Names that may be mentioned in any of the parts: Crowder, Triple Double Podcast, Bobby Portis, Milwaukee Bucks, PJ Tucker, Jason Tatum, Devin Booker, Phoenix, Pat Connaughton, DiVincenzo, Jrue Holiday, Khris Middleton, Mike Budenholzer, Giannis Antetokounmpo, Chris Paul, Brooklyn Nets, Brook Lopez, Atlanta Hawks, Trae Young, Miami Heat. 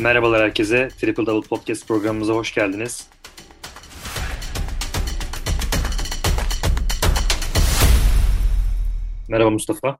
Merhabalar herkese. Triple Double Podcast programımıza hoş geldiniz. Merhaba Mustafa.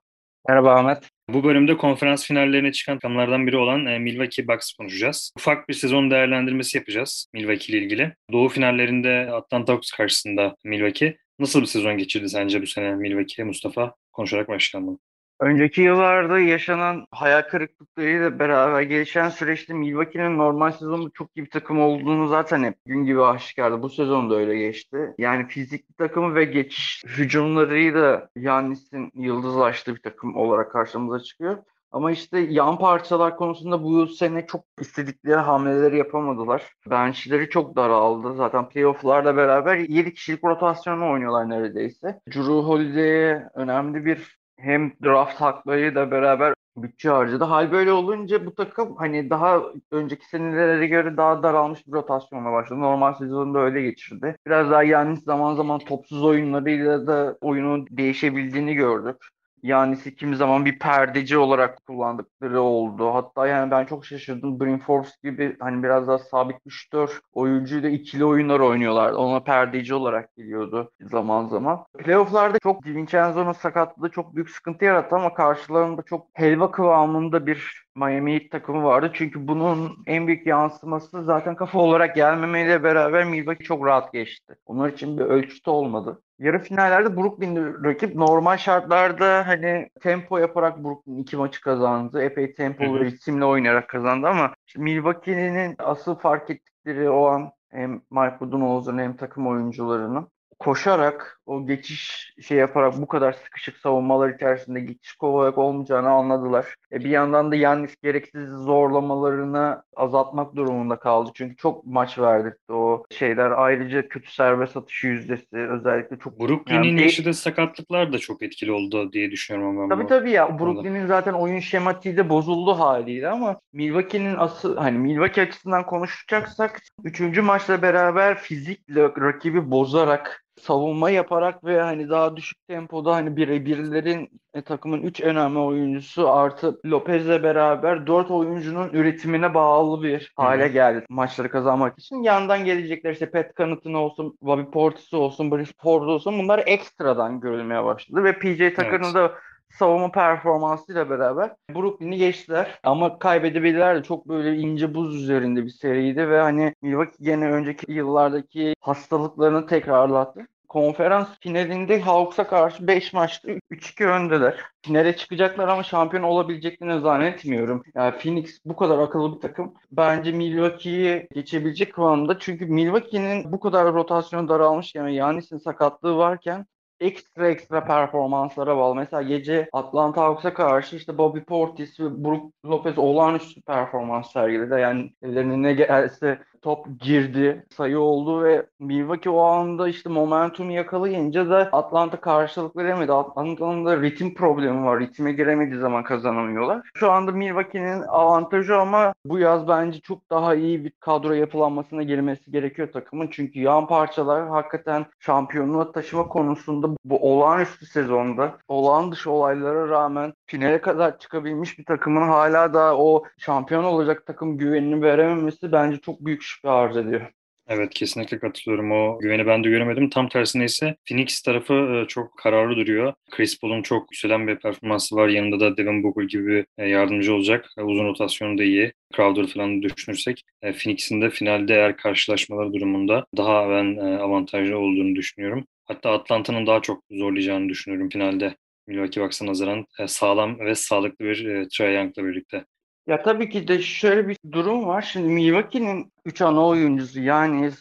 Merhaba Ahmet. Bu bölümde konferans finallerine çıkan takımlardan biri olan Milwaukee Bucks konuşacağız. Ufak bir sezon değerlendirmesi yapacağız Milwaukee ile ilgili. Doğu finallerinde Atlanta Hawks karşısında Milwaukee. Nasıl bir sezon geçirdi sence bu sene Milwaukee? Mustafa, konuşarak başlayalım. Önceki yıllarda yaşanan hayal kırıklıklarıyla beraber gelişen süreçte Milwaukee'nin normal sezonda çok iyi bir takım olduğunu zaten hep gün gibi aşikardı. Bu sezon da öyle geçti. Yani fizikli takımı ve geçiş hücumlarıyla Giannis'in yıldızlaştığı bir takım olarak karşımıza çıkıyor. Ama işte yan parçalar konusunda bu sene çok istedikleri hamleleri yapamadılar. Bençleri çok daraldı. Zaten playoff'larla beraber 7 kişilik rotasyonla oynuyorlar neredeyse. Jrue Holiday'e önemli bir hem draft haklarıyla beraber bütçe harcadı. Hal böyle olunca bu takım hani daha önceki senelere göre daha daralmış bir rotasyonla başladı. Normal sezonda öyle geçirdi. Biraz daha Giannis zaman zaman topsuz oyunlarıyla da oyunun değişebildiğini gördük. Giannis'i kimi zaman bir perdeci olarak kullandıkları oldu. Hatta yani ben çok şaşırdım. Brinfors gibi hani biraz daha sabit bir şütör oyuncuyla ikili oyunlar oynuyorlardı. Ona perdeci olarak geliyordu zaman zaman. Playoff'larda çok DiVincenzo'nun sakatlığı çok büyük sıkıntı yarattı ama karşılarında çok helva kıvamında bir Miami Heat takımı vardı. Çünkü bunun en büyük yansıması zaten kafa olarak gelmemeyle beraber Milwaukee çok rahat geçti. Onlar için bir ölçütü olmadı. Yarı finallerde Brooklyn'de rakip normal şartlarda hani tempo yaparak Brooklyn 2 maçı kazandı. Epey tempolu ritimle oynayarak kazandı ama işte Milwaukee'nin asıl fark ettikleri o an hem Mike Budenholzer'ın hem takım oyuncularının koşarak o geçiş yaparak bu kadar sıkışık savunmalar içerisinde geçiş kovalayarak olmayacağını anladılar. Bir yandan da Giannis gereksiz zorlamalarını azaltmak durumunda kaldı. Çünkü çok maç verdirtti o şeyler. Ayrıca kötü serbest atışı yüzdesi özellikle çok... Brooklyn'in yaşadığı sakatlıklar da çok etkili oldu diye düşünüyorum ben. Tabii ya. Brooklyn'in zaten oyun şematiği de bozuldu haliyle ama Milwaukee'nin asıl hani Milwaukee açısından konuşacaksak 3. maçla beraber fizikle rakibi bozarak savunma yaparak ve hani daha düşük tempoda hani birebirlerin takımın 3 önemli oyuncusu artı Lopez'le beraber 4 oyuncunun üretimine bağlı bir hale geldi maçları kazanmak için. Yandan gelecekler işte Pat Connaughton olsun, Bobby Portis olsun, Brooklyn Ford olsun bunlar ekstradan görülmeye başladı ve PJ Tucker'ın da savunma performansıyla beraber Brooklyn'i geçtiler. Ama kaybedebilirler de çok böyle ince buz üzerinde bir seriydi ve hani Milwaukee gene önceki yıllardaki hastalıklarını tekrarlattı. Konferans finalinde Hawks'a karşı 5 maçta 3-2 öndeler. Finale çıkacaklar ama şampiyon olabileceklerini zannetmiyorum. Yani Phoenix bu kadar akıllı bir takım. Bence Milwaukee'yi geçebilecek kıvamda. Çünkü Milwaukee'nin bu kadar rotasyonu daralmış yani Giannis'in sakatlığı varken ekstra performanslara bağlı. Mesela gece Atlanta Hawks'a karşı işte Bobby Portis ve Brook Lopez olağanüstü performans sergiledi. Yani ellerine ne gelse top girdi, sayı oldu ve Milwaukee o anda işte momentumu yakalayınca da Atlanta karşılık veremedi. Atlanta'nın da ritim problemi var. Ritime giremediği zaman kazanamıyorlar. Şu anda Milwaukee'nin avantajı ama bu yaz bence çok daha iyi bir kadro yapılanmasına girmesi gerekiyor takımın. Çünkü yan parçalar hakikaten şampiyonluğa taşıma konusunda bu olağanüstü sezonda olağan dışı olaylara rağmen finale kadar çıkabilmiş bir takımın hala da o şampiyon olacak takım güvenini verememesi bence çok büyük şüphe arz ediyor. Evet, kesinlikle katılıyorum. O güveni ben de göremedim. Tam tersine ise Phoenix tarafı çok kararlı duruyor. Chris Paul'un çok yükselen bir performansı var. Yanında da Devin Booker gibi yardımcı olacak. Uzun rotasyonu da iyi. Crowder falan düşünürsek Phoenix'in de finalde eğer karşılaşmaları durumunda daha ben avantajlı olduğunu düşünüyorum. Hatta Atlanta'nın daha çok zorlayacağını düşünüyorum finalde. Milwaukee Bucks'a nazaran sağlam ve sağlıklı bir Trae Young'la birlikte. Ya tabii ki de şöyle bir durum var. Şimdi Milwaukee'nin 3 ana oyuncusu yani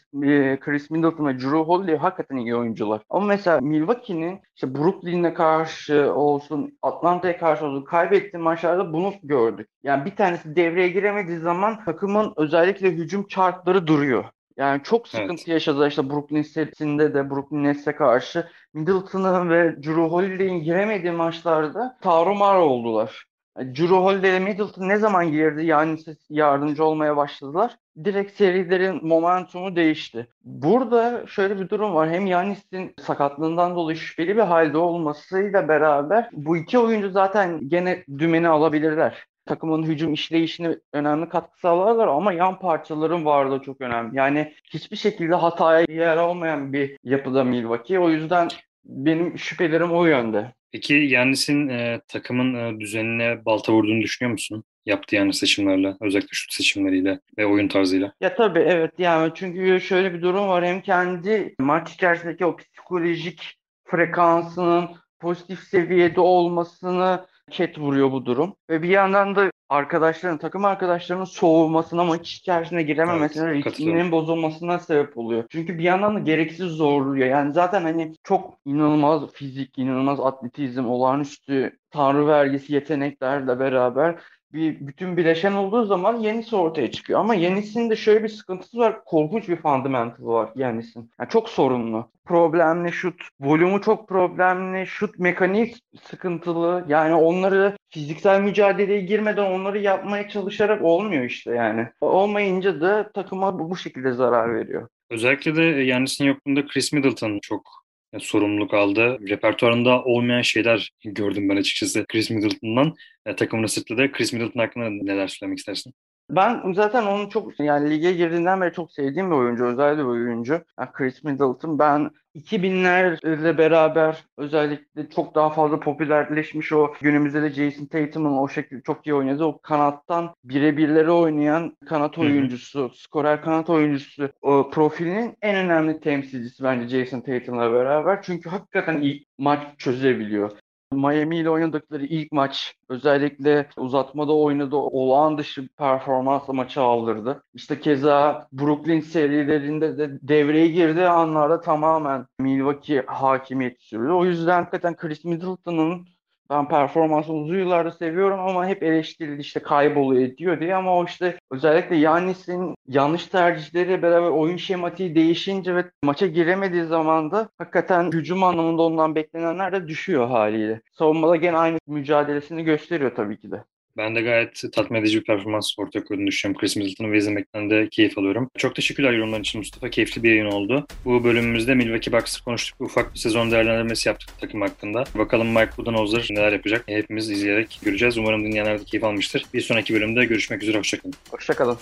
Khris Middleton ve Jrue Holiday hakikaten iyi oyuncular. Ama mesela Milwaukee'nin işte Brooklyn'e karşı olsun, Atlanta'ya karşı olsun kaybettiği maçlarda bunu gördük. Yani bir tanesi devreye giremediği zaman takımın özellikle hücum çarkları duruyor. Yani çok sıkıntı yaşadılar işte Brooklyn serisinde de Brooklyn Nets'e karşı Middleton'ın ve Jrue Holiday'in giremediği maçlarda tarumar oldular. Jrue Holiday ile Middleton ne zaman girdi yani yardımcı olmaya başladılar. Direkt serilerin momentumu değişti. Burada şöyle bir durum var. Hem Giannis'in sakatlığından dolayı şüpheli bir halde olmasıyla beraber bu iki oyuncu zaten gene dümeni alabilirler. takımın hücum işleyişine önemli katkı sağlarlar ama yan parçaların varlığı çok önemli. Yani hiçbir şekilde hataya yer olmayan bir yapıda Milwaukee. O yüzden benim şüphelerim o yönde. Peki Giannis'in takımın düzenine balta vurduğunu düşünüyor musun? Yaptı yani seçimlerle, özellikle şut seçimleriyle ve oyun tarzıyla. Ya tabii evet, yani çünkü şöyle bir durum var. Hem kendi maç içerisindeki o psikolojik frekansının pozitif seviyede olmasını ket vuruyor bu durum. Ve bir yandan da takım arkadaşlarının soğumasına, maç içerisine girememesine, evet, ritminin bozulmasına sebep oluyor. Çünkü bir yandan da gereksiz zorluyor. Yani zaten hani çok inanılmaz fizik, inanılmaz atletizm, olağanüstü tanrı vergisi yeteneklerle beraber bir bütün bileşen olduğu zaman yenisi ortaya çıkıyor. Ama yenisinin de şöyle bir sıkıntısı var. Korkunç bir fundamental var yenisinin. Yani çok sorunlu. Problemli şut, volümü çok problemli, şut mekanik sıkıntılı. Yani onları fiziksel mücadeleye girmeden onları yapmaya çalışarak olmuyor işte yani. Olmayınca da takıma bu şekilde zarar veriyor. Özellikle de yenisinin yokluğunda Khris Middleton çok sorumluluk aldı. Repertuarında olmayan şeyler gördüm ben açıkçası Khris Middleton'dan. Takımını sırtladı. Khris Middleton hakkında neler söylemek istersin? Ben zaten onu çok, yani lige girdiğinden beri çok sevdiğim bir oyuncu. Özellikle bir oyuncu. Yani Khris Middleton, ben 2000'lerle beraber özellikle çok daha fazla popülerleşmiş, o günümüzde de Jason Tatum'un o şekilde çok iyi oynadığı o kanattan birebirleri oynayan kanat oyuncusu, skorer kanat oyuncusu o profilinin en önemli temsilcisi bence Jason Tatum'la beraber. Çünkü hakikaten iyi maç çözebiliyor. Miami ile oynadıkları ilk maç özellikle uzatmada oynadığı olağan dışı performansla maçı aldırdı. İşte keza Brooklyn serilerinde de devreye girdiği anlarda tamamen Milwaukee hakimiyet sürdü. O yüzden hakikaten Khris Middleton'ın ben performansını uzun yıllarda seviyorum ama hep eleştirildi, işte kayboluyor ediyor diye, ama o işte özellikle Giannis'in yanlış tercihleriyle beraber oyun şematiği değişince ve maça giremediği zaman da hakikaten hücum anlamında ondan beklenenler de düşüyor haliyle. Savunmada gene aynı mücadelesini gösteriyor tabii ki de. Ben de gayet tatmin edici bir performans ortaya koyduğunu düşünüyorum. Khris Middleton'ı ve izlemekten de keyif alıyorum. Çok teşekkürler yorumların için Mustafa. Keyifli bir yayın oldu. Bu bölümümüzde Milwaukee Bucks'ı konuştuk. Ufak bir sezon değerlendirmesi yaptık takım hakkında. Bakalım Mike Budenholzer neler yapacak. Hepimiz izleyerek göreceğiz. Umarım dinleyenler de keyif almıştır. Bir sonraki bölümde görüşmek üzere. Hoşçakalın. Hoşçakalın.